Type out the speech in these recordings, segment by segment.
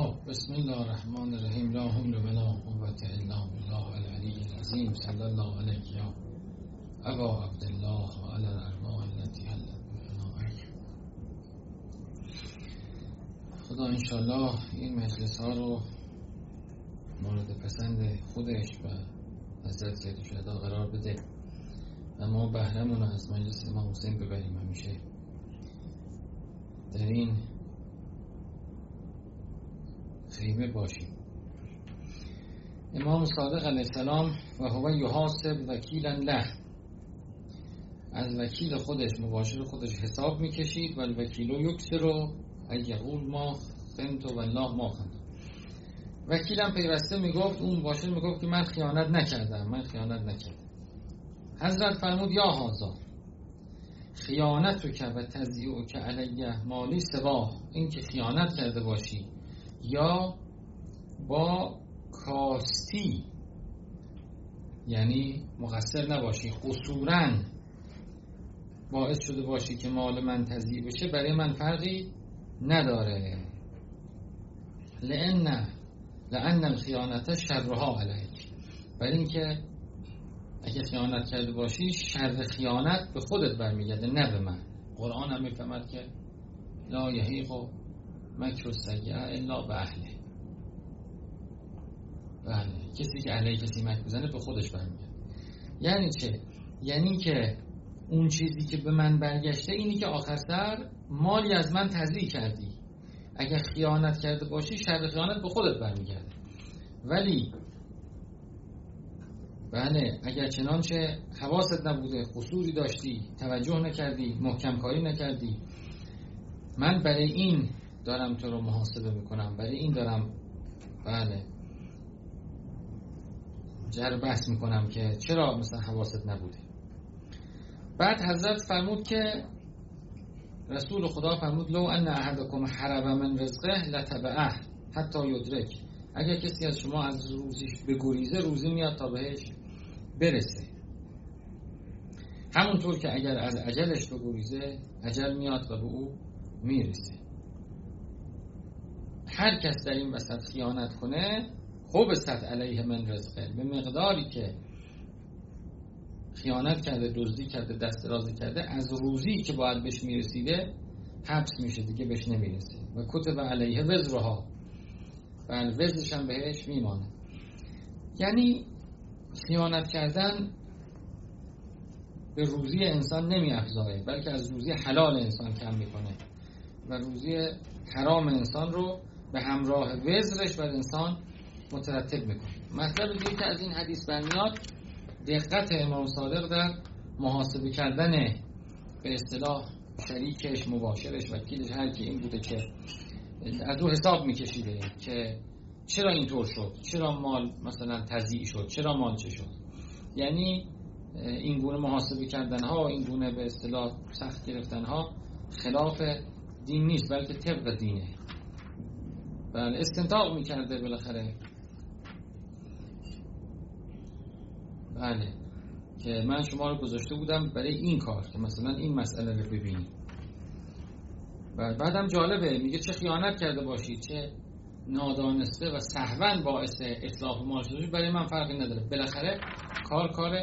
خب بسم الله الرحمن الرحیم لا حول ولا قوة الا بالله العلی العظیم صلی الله علیه یا ابا عبدالله علی الارواح التي حلت بفنائه. خدا انشاءالله این مجلس ها رو مورد پسند خودش و حضرت سید شهدا قرار بده و ما بهرمون از مجلس امام حسین ببریم. همیشه در این خیمه باشیم. امام صادق علیه السلام و هو یحاسب وکیلا له، از وکیل خودش، مباشر خودش حساب میکشید. و الوکیل یکسر ان یقول ما خنت والله ما خنت. وکیلم پیوسته میگفت، اون مباشر میگفت که من خیانت نکردم، من خیانت نکردم. حضرت فرمود یا هازا خیانت رو که و تضییع که علیه مالی سواه، این که خیانت کرده باشی یا با کاستی، یعنی مقصر نباشی، قصوراً باعث شده باشی که مال من تضییع بشه، برای من فرقی نداره. لأن الخیانت شرها علیک، برای اینکه اگه خیانت کرده باشی شر خیانت به خودت برمیگرده نه به من. قرآن هم میفهمد که لا یحیق مکر السیئه الا باهله، کسی که علیه کسی مکر بزنه به خودش برمیگرده. یعنی چه؟ یعنی که اون چیزی که به من برگشته اینی که آخر سر مالی از من تضییع کردی. اگه خیانت کرده باشی شر خیانت به خودت برمیگرده. ولی بله اگر چنانچه حواست نبوده، قصوری داشتی، توجه نکردی، محکم کاری نکردی، من برای این دارم تو رو محاسبه میکنم، برای این دارم بله جر بحث میکنم که چرا مثلا حواست نبوده. بعد حضرت فرمود که رسول خدا فرمود لو ان احدکم حرب من رزقه لتبعه حتی یدرک، اگر کسی از شما از روزیش بگریزه روزی میاد تا بهش برسه، همونطور که اگر از اجلش بگریزه اجل میاد و به او میرسه. هر کس در این وسط خیانت کنه حبست علیه من رزقه، به مقداری که خیانت کرده، دزدی کرده، دست درازی کرده، از روزی که باید بهش میرسیده حبس میشه، دیگه بهش نمیرسه. و کتب علیه وزرها، و الوزرش هم بهش میمانه. یعنی خیانت کردن به روزی انسان نمیافزایه، بلکه از روزی حلال انسان کم میکنه و روزی حرام انسان رو به همراه وزرش بر انسان مترتب میکنه. مطلب دیگه که از این حدیث برمیاد دقت امام صادق در محاسبه کردن به اصطلاح شریکش، مباشرش، وکیلش، هر کی این بوده که از او حساب میکشیده که چرا اینطور شد، چرا مال مثلا تضییع شد، چرا مال چه شد. یعنی این گونه محاسبه کردن ها، این گونه به اصطلاح سخت گرفتن ها خلاف دین نیست، بلکه طبق دینه. بله استنتاق میکرده بالاخره بله که من شما رو گذاشته بودم برای این کار که مثلا این مسئله رو ببینیم. بعدم جالبه میگه چه خیانت کرده باشی، چه نادانسته و سهواً باعث اتلاف مال شده، برای من فرقی نداره. بالاخره کار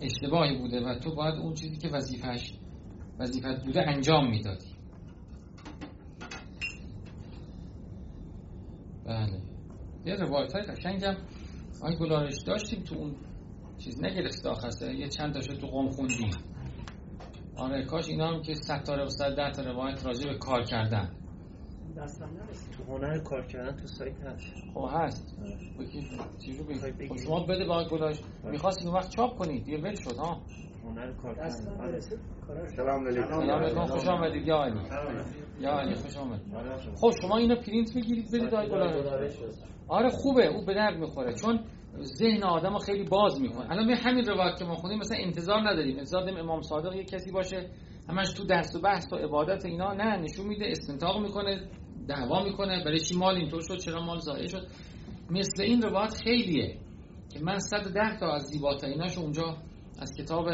اشتباهی بوده و تو باید اون چیزی که وظیفت بوده انجام میدادی. بله یه روایت های قشنگم آی گلارش داشتیم تو اون چیز نگرفت آخرسته، یه چند تاشو تو قم خوندیم. آره کاش اینا هم که 100 تا 110 تا روایت راجع به کار کردن دستم نرسید. تو هنر کار کردن تو سایت هست. خب هست بگید شما بده با گلاش میخواستید اون وقت چاپ کنید دیگه ول شد ها. هنر کار کردن نرسید. سلام علیکم، خوش آمدید یا علی. یا علی خوش آمد. خب شما اینو پرینت میگیرید بدید آقای گلاش. آره خوبه، او به درد میخوره چون ذهن آدمو خیلی باز میکنه. الان می همین روایت که ما خوندیم مثلا انتظار نداریم، انتظار داریم امام صادق یه کسی باشه همش تو درس و بحث و عبادت اینا، نه، نشون میده استنتاق میکنه، دعوا میکنه برای چی مال اینطور شد، چرا مال ضایع شد. مثل این روایت خیلیه که من 110 تا از زیباتریناش اونجا از کتاب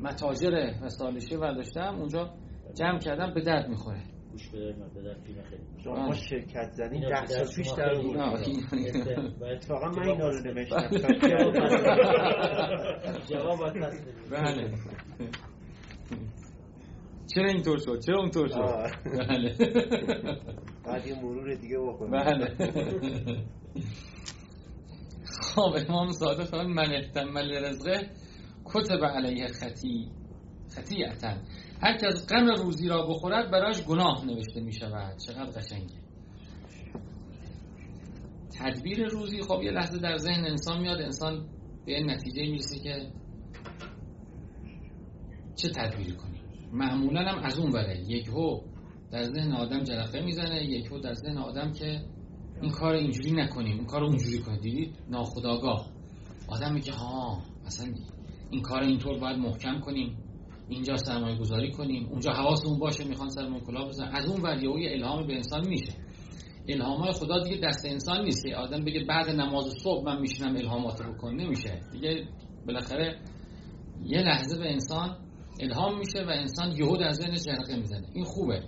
متاجر وسالشه برداشتم، اونجا جمع کردم، به درد میخوره. گوش بداریم و بدن فیلم خیلی شما شرکت زدین 10 سال پیش در بود و اتفاقا من اینا رو نمیشتم جواب پس بدید. بله چرا اینطور شد؟ چرا اونطور شد؟ بله بعد یه مرور دیگه بکنم. بله خب امام صادق فرمود من احتمل رزقه کتب علیه خطیعتن، هر که از غم روزی را بخورد برایش گناه نوشته می شود. چقدر قشنگه تدبیر روزی. خب یه لحظه در ذهن انسان میاد، انسان به نتیجه میرسه که چه تدبیری کنه. معمولا هم از اون بره یکهو در ذهن آدم جرقه میزنه، یکهو در ذهن آدم که این کار اینجوری نکنیم، این کار اونجوری کنیم. دیدید ناخودآگاه آدم میگه ها مثلا این کار اینطور باید محکم کنیم، اینجا سرمایه گذاری کنیم، اونجا حواسمون باشه میخوان سرمون کلاه بزن. از اون ور یهو الهام به انسان میشه. الهامای خدا دیگه دست انسان نیست. آدم بگه بعد نماز صبح من میشینم الهامات رو کنم، نمیشه دیگه. بالاخره یه لحظه به انسان الهام میشه و انسان یهو از ذهنش جرقه میزنه. این خوبه.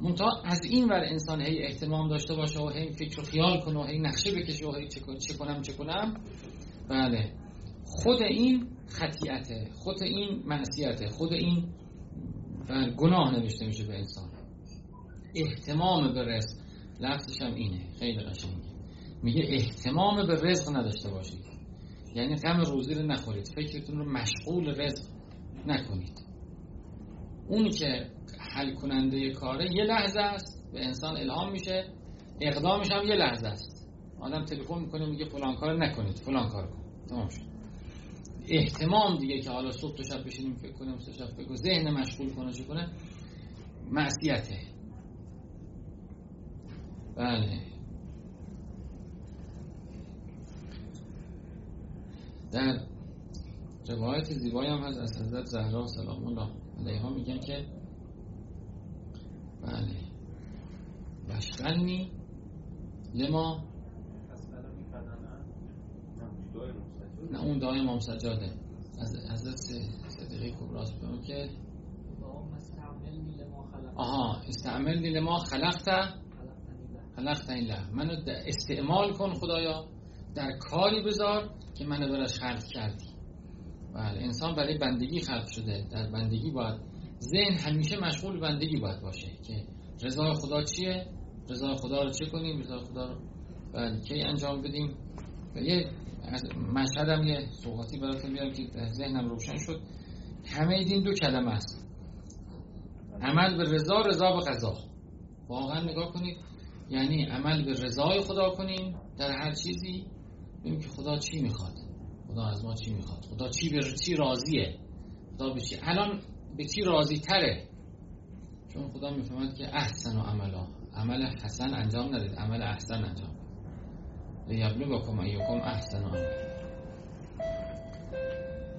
منتها از این ور انسان هی اهتمام داشته باشه و هی فکر و خیال کنه و هی نقشه بکشه و هی چه کنم. بله خود این خطیعته، خود این معصیته، خود این گناه نوشته میشه به انسان. اهتمام به رزق، لفظش هم اینه، خیلی قشنگه. میگه اهتمام به رزق نداشته باشید، یعنی غم روزی رو نخورید، فکرتون رو مشغول رزق نکنید. اونی که حل کننده کاره یه لحظه است، به انسان الهام میشه، اقدامش هم یه لحظه است. آدم تلفن میکنه میگه فلان کار نکنید، فلان کار کن، تمام شد. اهتمام دیگه که حالا صبح تا شب بشینیم فکر کنیم، صبح شب بگو ذهن مشغول کنه چه کنه، معصیته. بله در روایت زیبایی هم هست از حضرت زهرا سلام الله علیها میگن که بله وشغلنی لما نه اون دعای امام سجاده از حضرت صدیقه کبری است بهم که استعملنی لما خلقت الله، منو استعمال کن خدایا در کاری بذار که منو براش خلق کردی. بله انسان برای بندگی خلق شده، در بندگی باید ذهن همیشه مشغول بندگی باید باشه که رضای خدا چیه، رضای خدا رو چه کنیم، رضای خدا رو بله کی انجام بدیم. یه مشهدم یه صحبتی براتون بیارم که ذهنم روشن شد. همه دین دو کلمه است، عمل به رضا، رضا به قضا. واقعا نگاه کنید یعنی عمل به رضای خدا کنیم در هر چیزی، ببینیم که خدا چی میخواد، خدا از ما چی میخواد، خدا چی به چی راضیه، خدا به چی الان به چی راضی تره. چون خدا میفهمد که احسن و عملا، عمل حسن انجام ندید، عمل احسن انجام لیبلوکم ایکم احسن عملا.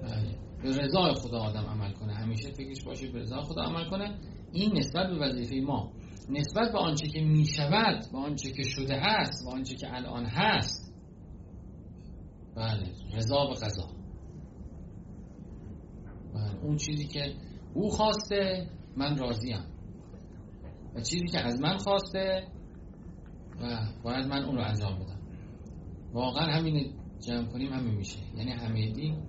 بله به رضای خدا آدم عمل کنه، همیشه فکرش باشه به رضای خدا عمل کنه. این نسبت به وظیفه ما، نسبت به آنچه که می شود، به آنچه که شده است، به آنچه که الان هست. بله رضا به قضا. بله اون چیزی که او خواسته من راضیم و چیزی که از من خواسته و باید من اون رو انجام بدم. واقعا همین جمع کنیم همین میشه، یعنی همه دین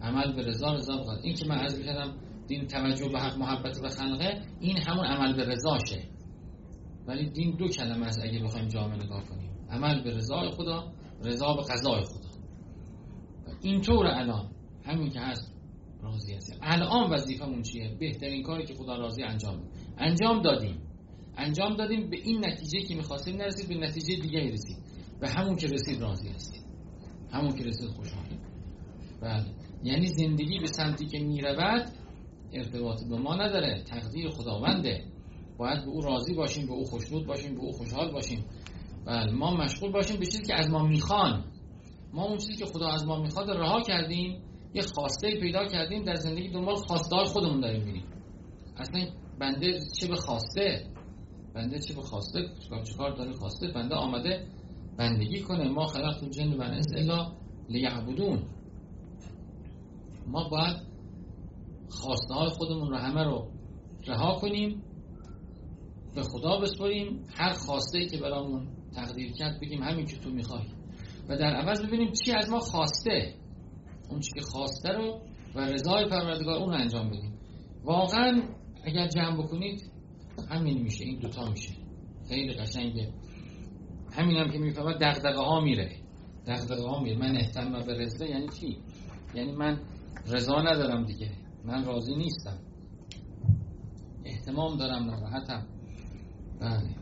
عمل به رضا، رضا به قضا. این که من عرض کردم دین توجه به حق، محبت به خلقه، این همون عمل به رضاشه. ولی دین دو کلمه است اگه بخوایم جامع نگاه کنیم، عمل به رضای خدا، رضا به قضای خدا. اینطور الان همین که هست راضی هستیم. الان وظیفمون چیه؟ بهترین کاری که خدا راضی انجام دادیم. به این نتیجه که می‌خواستیم نرسید، به نتیجه دیگه‌ای رسید. به همون که رسید راضی هستید، همون که رسید خوشحالید. بله یعنی زندگی به سمتی که میرود ارتباط به ما نداره، تقدیر خداونده. باید به او راضی باشیم، به او خوشنود باشیم، به او خوشحال باشیم. بله ما مشغول باشیم به چیزی که از ما میخوان. ما اون چیزی که خدا از ما میخواد رها کردیم، یه خواسته پیدا کردیم، در زندگی دنبال خواسته های خودمون داریم میریم. اصلا بنده چه به خواسته، بنده چه به خواسته، چیکار داره خواسته. بنده آمده بندگی کنه. ما خلقت الجن والانس الا لیعبدون. ما باید خواسته‌های خودمون رو همه رو رها کنیم به خدا بسپاریم، هر خواسته ای که برامون تقدیر کرد بگیم همین که تو میخوای و در عوض ببینیم چی از ما خواسته، اون چی که خواسته رو و رضای پروردگار اون رو انجام بدیم. واقعا اگر جمع بکنید همین میشه، این دوتا میشه، خیلی قشنگه. همین هم که میفهمد دغدغه ها میره. من اهتمام به رضا یعنی چی؟ یعنی من رضا ندارم دیگه، من راضی نیستم، اهتمام دارم، ناراحتم. بله،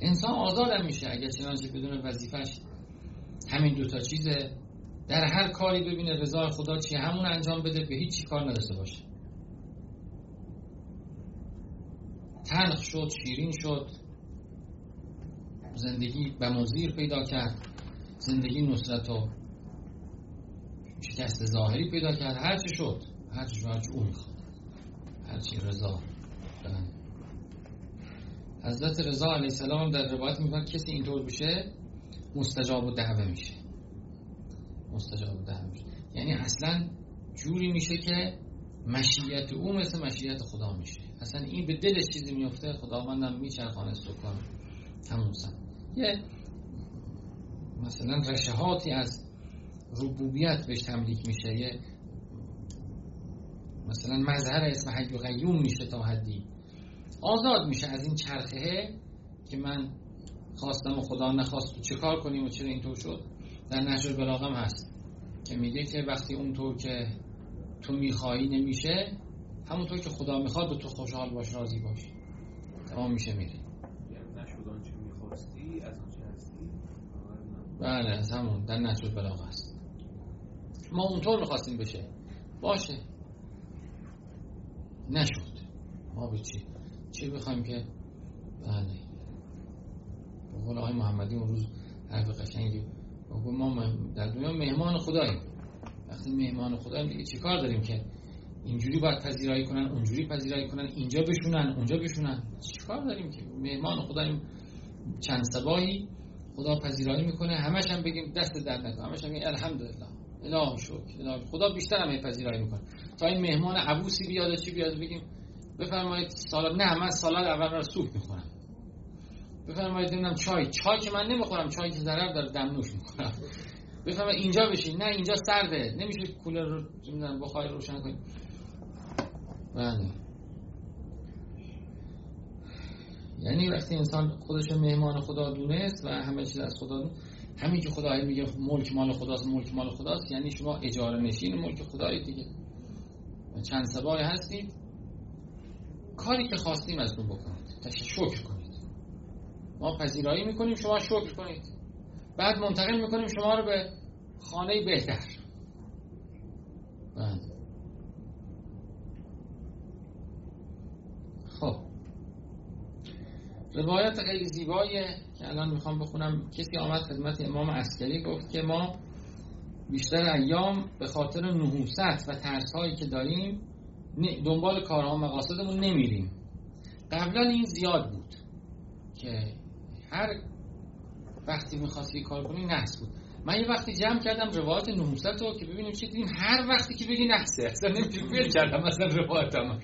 انسان آزادم میشه اگر چنانچه بدون وظیفش همین دوتا چیزه، در هر کاری ببینه رضای خدا چیه همون انجام بده، به هیچ کار نداشته باشه. تلخ شد، شیرین شد، زندگی بموزیر پیدا کرد، زندگی نصرت و شکست ظاهری پیدا کرد، هرچی شد اون میخواد، هرچی رضا. حضرت رضا علیه السلام در روایت میگه کسی اینطور بشه مستجاب الدعوه میشه، یعنی اصلا جوری میشه که مشیت او مثل مشیت خدا میشه، اصلا این به دلش چیزی میفته، خداوندم میچرخانه سکان همون سن. یه مثلا رشهاتی از ربوبیت بهش تملیک میشه، یه مثلا مظهر اسم حی و قیوم میشه، تا حدی آزاد میشه از این چرخه که من خواستم و خدا نخواست چه کار کنیم و چرا اینطور شد. در نشر بلاغم هست که میگه که وقتی اونطور که تو میخوایی نمیشه، همونطور که خدا میخواد و تو خوشحال باش، راضی باش، تمام میشه میره. نشد آنچه میخواستی از آنچه هستی. بله، از همون در نشر بلاغ هست. ما اونطور میخواستیم بشه، باشه، نشد، ما به چی بخوایم که. بله، به قول آقای محمدی اون روز حرف قشنگی بگو، ما در دنیا مهمان خداییم، وقتی مهمان خداییم دیگه چی کار داریم که اینجوری باید پذیرایی کنن، اونجوری پذیرایی کنن، اینجا بشونن، اونجا بشونن، چی کار داریم که مهمان خداییم. چند صباحی خدا پذیرایی میکنه، همش هم بگیم دست درد نکنه، همش هم بگیم الحمدلله، الهو شکر، خدا بیشتر هم پذیرایی میکنه تا این مهمان عبوسی بیاد چی بیاد بگیم بفرمایید سالاد، نه من سالاد اول را سوپ میخورم، بفرمایید نمیدونم چای که من نمیخورم، چای که ضرر داره، دمنوش میکنم، بفرمایید اینجا بشین، نه اینجا سرده، نمیشه کولر رو نمیدونم بخاری روشن کنید. بله، یعنی وقتی انسان خودش مهمان خدا دونست و همه چیز از خدا دونست، همین که خدا میگه ملک مال خداست، یعنی شما اجاره نشین ملک خدایید دیگه. چند سبایی هستید، کاری که خواستیم از اون بکنید، تشکر کنید، ما پذیرایی میکنیم شما شکر کنید، بعد منتقل میکنیم شما رو به خانه بهتر. بله، خب روایت خیلی زیباییه که الان میخوام بخونم. کسی آمد خدمت امام عسکری گفت که ما بیشتر ایام به خاطر نحوست و ترس‌هایی که داریم دنبال کارها مقاصدمون نمیریم. قبلا این زیاد بود که هر وقتی میخواستی کار کنی نحس بود. من یه وقتی جمع کردم روایت نحوست رو که ببینیم چی دیدیم، هر وقتی که بگی نحسه اصلا نمیتونی بیل کردم مثلا روایت هم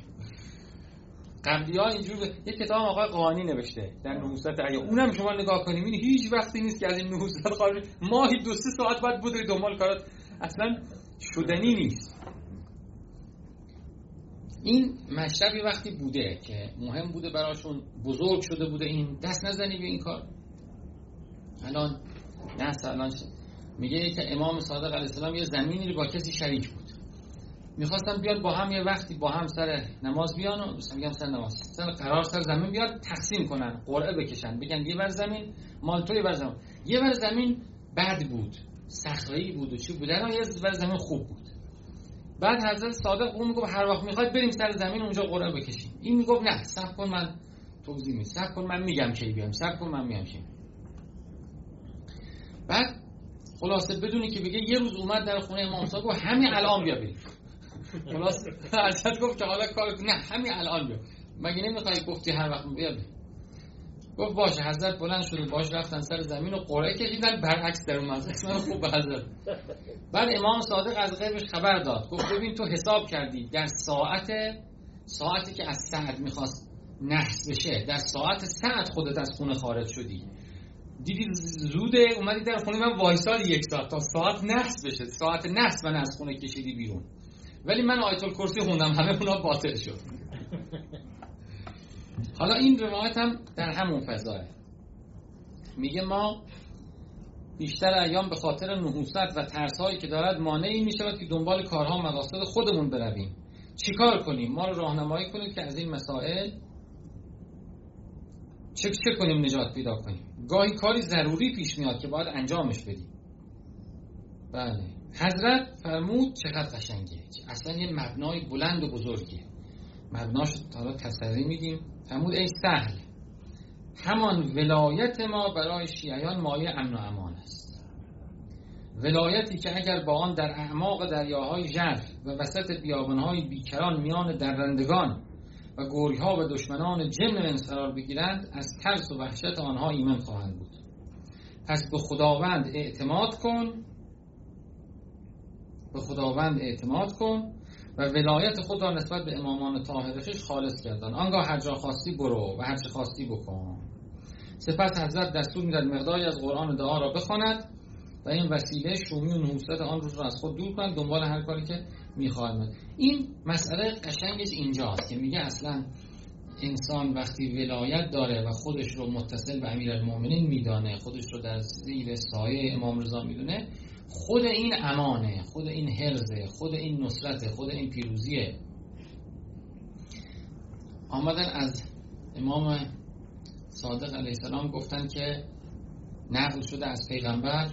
قبلی ها اینجور. یه کتاب آقای قانی نوشته در نحوست ایام، اونم شما نگاه کنیم این هیچ وقتی نیست که از این نحوست خارج ماهی 2-3 ساعت بعد بود دنبال کارات، اصلا شدنی نیست. این مشربی وقتی بوده که مهم بوده براشون، بزرگ شده بوده، این دست نزنی به این کار. الان نه سالان شد. میگه که امام صادق علیه السلام یه زمینی رو با کسی شریک بود، میخواستم بیاد با هم یه وقتی با هم سر نماز بیان و میگم سر نماز سر قرار سر زمین بیاد تقسیم کنن، قرعه بکشن، بگن یه بر زمین مال تو، یه بر زمین بد بود، صخره‌ای بود و چی بود، الان یه بر زمین خوب بود. بعد حضرت صادق اون میگفت هر وقت میخواد بریم سر زمین اونجا قرعه بکشیم، این میگفت نه صبر کن من توضیح میدم، صبر کن من میگم کی بیام، صبر کن من میام کی. بعد خلاصه بدونی که بگه یه روز اومد در خونه امام صادق و همین الان بیا بریم. خلاصه حضرت گفت که حالا کارت، نه همین الان بیا، مگه نمیخوای گفتی هر وقت بیا بریم. گفت باشه. حضرت بلند شد، باش رفتن سر زمین و قرعه کشیدن برعکس در اومد. اسمن خوب به حضرت. بعد امام صادق از غیبش خبر داد، گفت ببین تو حساب کردی در ساعتی که از سعد میخواست نحس بشه، در ساعت سعد خودت از خونه خارج شدی، دیدی زوده اومدی در خونه من وایساد یک ساعت تا ساعت نحس بشه، ساعت نحس من از خونه کشیدی بیرون، ولی من آیت الکرسی خوندم همه اونا باطل شد. حالا این روایت هم در همون فضایه، میگه ما بیشتر ایام به خاطر نحوست و ترس‌هایی که دارد مانعی میشود که دنبال کارها و مقاصد خودمون برویم. چیکار کنیم؟ ما رو راهنمایی کنید که از این مسائل چه کنیم نجات پیدا کنیم. گاهی کاری ضروری پیش میاد که باید انجامش بدیم. بله. حضرت فرمود چقدر قشنگیه، اصلا یه مبنای بلند و بزرگیه، مبناش حالا تصریح میدیم. فرمود ای سهل، همان ولایت ما برای شیعیان مایه امن و امان است، ولایتی که اگر با آن در اعماق دریاهای ژرف و وسط بیابانهای بیکران میان درندگان و گوریها و دشمنان جن من قرار بگیرند، از ترس و وحشت آنها ایمن خواهند بود. پس به خداوند اعتماد کن و ولایت خود را نسبت به امامان طاهر خویش خالص کردند. آنگاه هر جا خواستی برو و هر چه خواستی بکن. سپس حضرت دستور می‌داد مقداری از قرآن دعا را بخواند و این وسیله شومی و نحوست آن روز را از خود دور کند، دنبال هر کاری که می‌خواهد. این مسئله قشنگش اینجاست که میگه اصلا انسان وقتی ولایت داره و خودش رو متصل به امیرالمومنین میدانه، خودش رو در زیر سایه امام رضا میدونه، خود این امانه، خود این حرزه، خود این نصرته، خود این پیروزیه. آمدن از امام صادق علیه السلام گفتن که نقل شده از پیغمبر،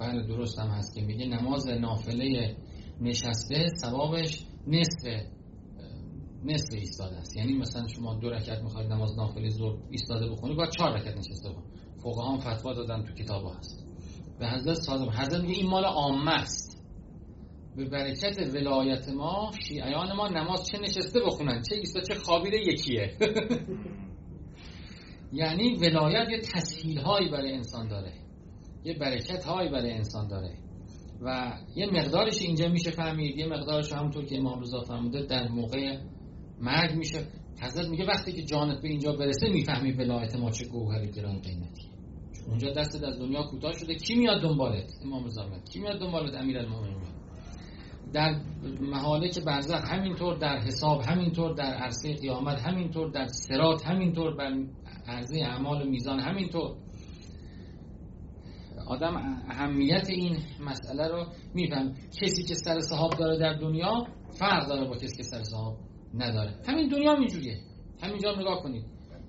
بله درست هم هست، که میگه نماز نافله نشسته ثوابش نصف ایستاده است. یعنی مثلا شما 2 رکعت میخواید نماز نافله ظهر ایستاده بخونید، باید 4 رکعت نشسته بخونید. فقها هم فتوا دادن، تو کتابا هست. به حضرت صادق، حضرت میگه این مال عامه است. به برکت ولایت ما شیعیان ما نماز چه نشسته بخونن، چه ایستا، چه خوابیده یکیه. یعنی ولایت یه تسهیل هایی برای انسان داره، یه برکت هایی برای انسان داره و یه مقدارش اینجا میشه فهمید، یه مقدارش همونطور که امام رضا فرموده در موقع مرگ میشه. حضرت میگه وقتی که جانت به اینجا برسه میفهمی ولایت ما چه گوهری گران قیمتیه. اونجا دستت از دنیا کوتاه شده، کی میاد دنبالت؟ امام رضا، کی میاد دنبالت؟ امیرالمومنین. در مهالک برزخ همینطور، در حساب همینطور، در عرصه قیامت همینطور، در صراط همینطور، بر عرضه اعمال و میزان همینطور. آدم اهمیت این مسئله رو میفهم. کسی که سر صحاب داره در دنیا فرق داره با کسی که سر صحاب نداره. همین دنیا اینجوریه، همینجا نگاه کنید،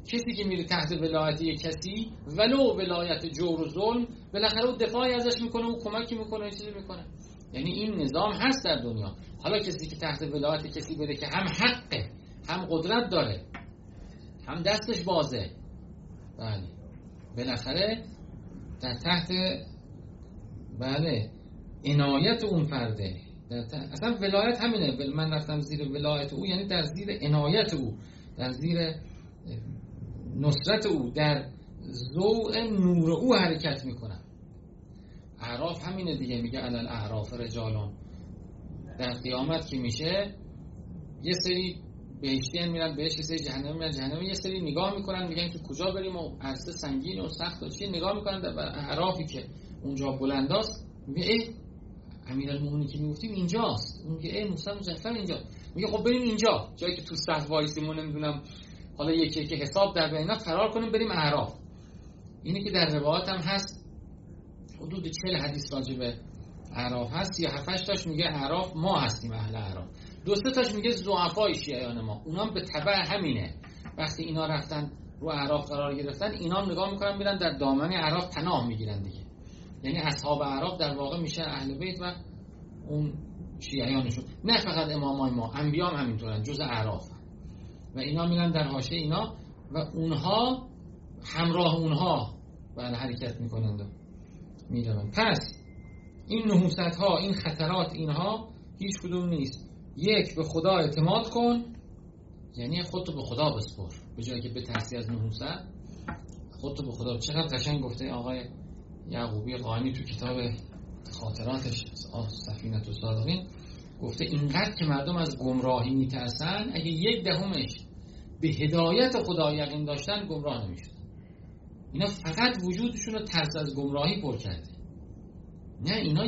کسی که میره تحت ولایت یک کسی ولو ولایت جور و ظلم، بالاخره او دفاعی ازش میکنه، او کمکی میکنه، چیزی میکنه. یعنی این نظام هست در دنیا. حالا کسی که تحت ولایت کسی بره که هم حقه، هم قدرت داره، هم دستش بازه، بله بالاخره در تحت بله عنایت اون فرده. اصلا ولایت همینه، من رفتم زیر ولایت او، یعنی در زیر عنایت او، در زیر نصرت او، در ضوء نور او حرکت میکنم. اعراف همینه دیگه، میگه علی الاعراف رجالون. در قیامت که میشه یه سری بهشتیان میرن بهشت، یه سری جهنمی میرن جهنمی، یه سری نگاه میکنن میگن که کجا بریم و عرصه سنگین و سخت و چیه، نگاه میکنن در اعرافی که اونجا بلنداست، میگه ای امیرالمومنین که میگفتیم اینجاست، اون میگه ای موسی مجفر اینجا، میگه خب بریم اینجا، جایی که تو صف وایسیمون نمیدونم حالا یکی که حساب در بینه فرار کنیم بریم اعراف. اینی که در روایات هم هست، حدود 40 حدیث راجع به اعراف هست، یا 7-8 تاش میگه اعراف ما هستیم اهل اعراف، 2-3 تاش میگه ضعفای شیعیان ما، اونام به تبع همینه. وقتی اینا رفتن رو اعراف قرار گرفتن، اینا نگاه میکنن میرن در دامن اعراف پناه میگیرن دیگه. یعنی اصحاب اعراف در واقع میشه اهل بیت و اون شیعیانشون. نه فقط امامای ما، انبیا هم همینطورن، جزء اعراف و اینا میرن در حاشیه اینا و اونها همراه اونها بله حرکت میکنند و میرن. پس این نحوست ها، این خطرات، اینها هیچ کدوم نیست. یک، به خدا اعتماد کن، یعنی خودتو به خدا بسپر به جایی که به ترسی از نحوست. خودتو به خدا. چقدر قشنگ گفته آقای یعقوبی قائمی تو کتاب خاطراتش سفینه الصادقین، گفته اینقدر که مردم از گمراهی میترسن، اگه 1/10 به هدایت خدا یقین داشتن گمراه نمیشدن. اینا فقط وجودشون رو ترس از گمراهی پر کرده. نه، اینا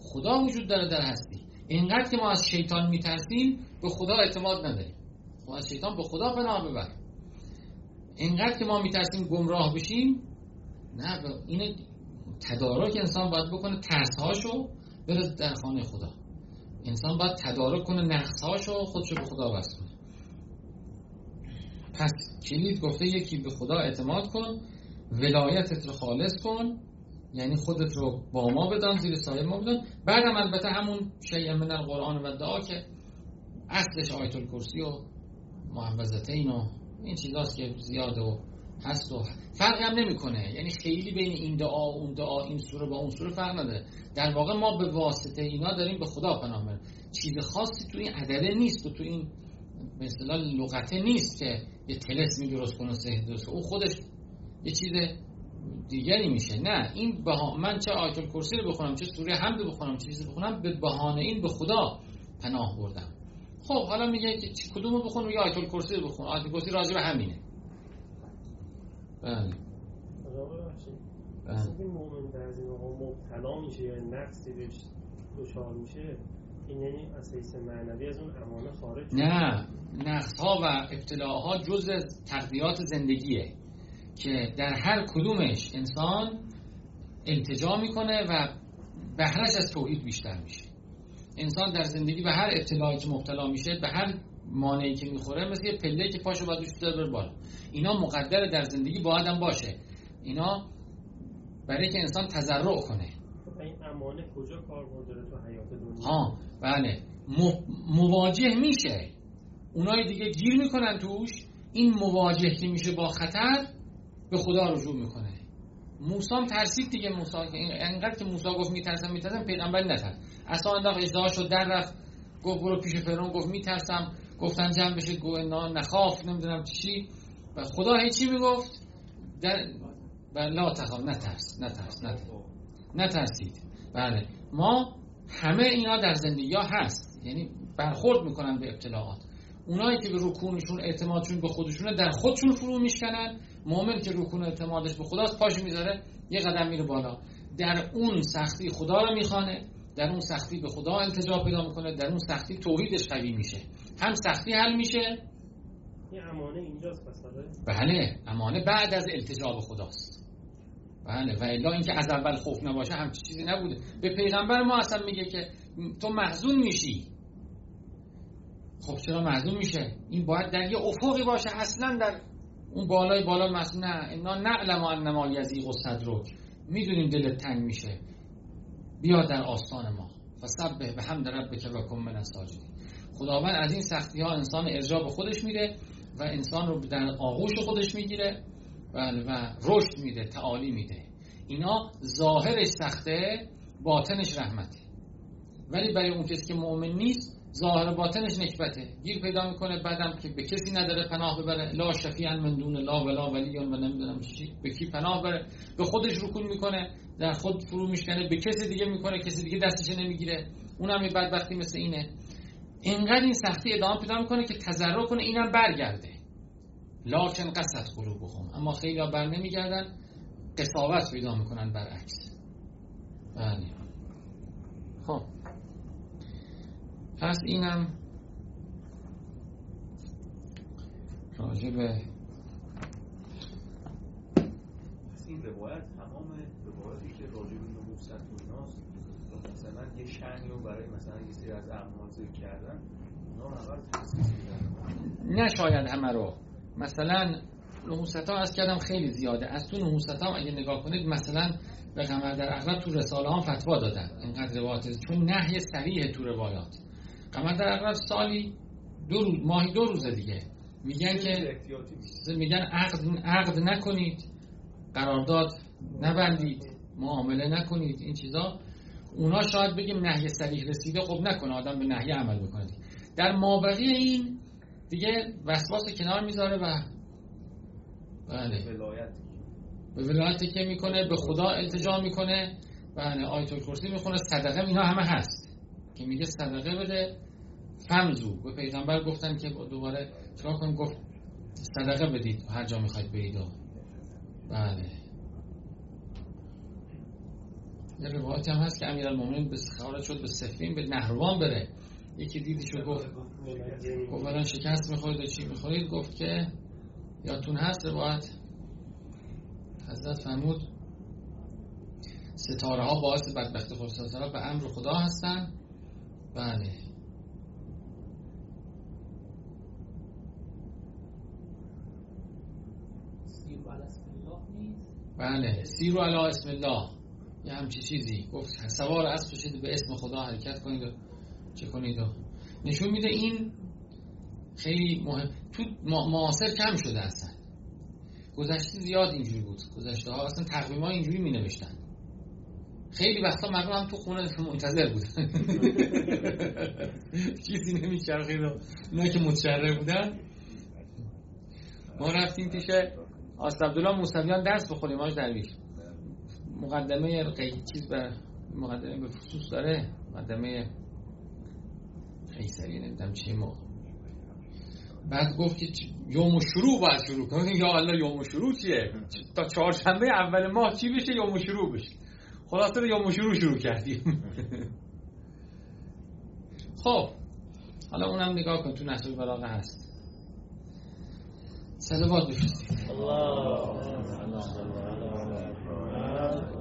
خدا وجود داره در هستی. اینقدر که ما از شیطان میترسیم به خدا اعتماد نداریم. ما از شیطان به خدا پناه ببریم. اینقدر که ما میترسیم گمراه بشیم، نه، اینو تدارک انسان باید بکنه، ترسهاشو بره در خانه خدا. انسان باید تدارک کنه نقصهاشو، خودشو به خدا وصل کنه. پس کلید گفته یکی به خدا اعتماد کن، ولایتت رو خالص کن، یعنی خودت رو با ما بدان، زیر سایه ما بدان. بعدم البته همون شیء من القرآن و دعا که اصلش آیت الکرسی و معوذتین و این چیزاست که زیاد و هست و فرق هم نمی کنه. یعنی خیلی بین این دعا و اون دعا، این سوره با اون سوره فرق نداره. در واقع ما به واسطه اینا داریم به خدا پناه میبریم. چیز خاصی تو این عدده نیست و تو این مثلا لغته نیست که یه طلسمی درست کنه سه درست، او خودش یه چیز دیگری میشه. نه، این من چه آیت الکرسی رو بخونم، چه سوره حمد بخونم، چه چیزی بخونم، به بهانه این به خدا پناه بردم. خب حالا میگه که کدومو بخون؟ میگه آیت الکرسی رو بخون. آیت الکرسی راجع به همینه. بله. اگه مومن در از این آقا مبتلا میشه یا نقصی بهش دچار میشه، این یعنی اساس معنوی از اون امانه خارج. نه، نقص‌ها و ابتلاها جزء تقدیرات زندگیه که در هر کدومش انسان التجا میکنه و بهرش از توحید بیشتر میشه. انسان در زندگی به هر ابتلایی که مبتلا میشه، به هر مانعی که میخوره، مثل یه پله که پاشو باید روش بذاره بره بالا. اینا مقدر در زندگی با آدم باشه، اینا برای که انسان تضرع کنه. این امانه کجا کاربر داره تو حیات دنیا؟ ها بله، مواجه میشه، اونای دیگه گیر میکنن توش. این مواجه که میشه با خطر، به خدا رجوع میکنه. موسی هم ترسید دیگه. موسی انقدر که موسی گفت میترسم، پیغمبر نترس. عصا انداخت، اژدهاشو در رفت، گفت برو پیش فرعون، گفت میترسم. گفتن جمع بشید، گفت نه نخاف، نمیدونم چی. و خدا هیچی میگفت در لا تخاف، نترسید. بله، ما همه اینا در زندگی ها هست، یعنی برخورد میکنن به ابتلاعات. اونایی که به رکونشون، اعتمادشون به خودشونه، در خودشون فرو میشکنن. مؤمن که رکون اعتمادش به خداست، پاش میذاره یه قدم میره بالا. در اون سختی خدا رو میخونه، در اون سختی به خدا التجا پیدا میکنه، در اون سختی توحیدش قوی میشه، هم سختی حل میشه. این امانه اینجاست پس. بله، امانه بعد از التجا به خداست. بله، و الا اینکه از اول خوف نباشه، همچین چیزی نبوده. به پیغمبر ما اصلا میگه که تو محزون میشی. خب چرا محزون میشه؟ این باید در یه افقی باشه، اصلا در اون بالای بالا محزون. نه، اینا نعلم انما یضیق صدرک، میدونیم دلت تنگ میشه، بیا در آستان ما فسبح بحمد ربک و کن من الساجدین. خداوند از این سختی ها انسان ارجاع به خودش میده و انسان رو در آغوش خودش میگیره و رشد میده، تعالی میده. اینا ظاهرش سخته، باطنش رحمته. ولی برای اون کسی که مؤمن نیست، ظاهر باطنش نکبته، گیر پیدا میکنه. بعدم که به کسی نداره پناه ببره، لا شفیع من دون الله ولا ولی و نمیدونم چی، به کی پناه بره؟ به خودش رکون میکنه، در خود فرو میشکنه، به کسی دیگه میکنه، کسی دیگه دستش نمیگیره، اونم یه بدبختی مثل اینه. اینقدر این سختی ادامه پیدا میکنه که تضرع کنه، اینم برگرده. لاکن قست قلوبهم، اما خیلی ها بر نمیگردن، قساوت پیدا میکنن برعکس. بله. خب پس اینم راجع به این روایت. تمام روایتی که راجع به نبوت سطورناست، مثلا یه شنی رو برای مثلا یه سری از اعمال ذکر کردن، اونا اول تخصیص میدن. نه شاید همه رو مثلا نحوست ها از کردم خیلی زیاده. از تو نحوست ها اگه نگاه کنید، مثلا به قمر در اغلب تو رساله ها فتوا دادن اینقدر روایات، چون نهی صریح تو روایات. قمر در اغلب سالی 2 روز، ماهی 2 روز دیگه میگن که میگن عقد نکنید، قرارداد نبندید، معامله نکنید، این چیزا. اونا شاید بگیم نهی صریح رسیده، خب نکنه، آدم به نهی عمل بکنه. در مابقی این دیگه وسواس کنار میذاره و به ولایت که میکنه، به خدا التجا میکنه، بله، آیت الکرسی میخونه، صدقه، اینا همه هست که میگه صدقه بده. فمزو، به پیغمبر گفتن که دوباره چرا کنیم، گفت صدقه بدید هر جا میخواید برید. بله، یه روایتی هم هست که امیرالمومنین به خارج شد، به سفین، به نهروان بره، یکی دیدی شد گفت بران شکست میخورید و چی میخورید، گفت که یادتون هست روایت حضرت فرمود ستاره ها باعث بدبختی خود، ستاره به امر خدا هستن. بله، بله، سیرو علی اسم الله، یه همچی چیزی گفت، سوار اسب شید به اسم خدا حرکت کنید و چه کنید. نشون میده این خیلی مهم، تو معاصر کم شده اصلا، گذشته زیاد اینجوری بود، گذشته ها اصلا تقویم ها اینجوری می نوشتن، خیلی وقتا مردم هم تو خونه منتظر بودن چیزی نمی کرد، خیلی اونا که متشرع بودن. ما رفتیم پیش استاد عبدالله موسویان درس بخونیم، آج درویش مقدمه چیز بر مقدمه به خصوص داره، مقدمه قیصری نمیدم چه موقع. بعد گفت که یوم شروع باید شروع کنیم. یا الله، یوم شروع چیه؟ تا چهارشنبه اول ماه چی بشه؟ یوم شروع بشه. خلاصه رو یوم شروع کردیم. خب حالا اونم نگاه کن، تو نحو بلاغه هست. صلوات بفرستید. الله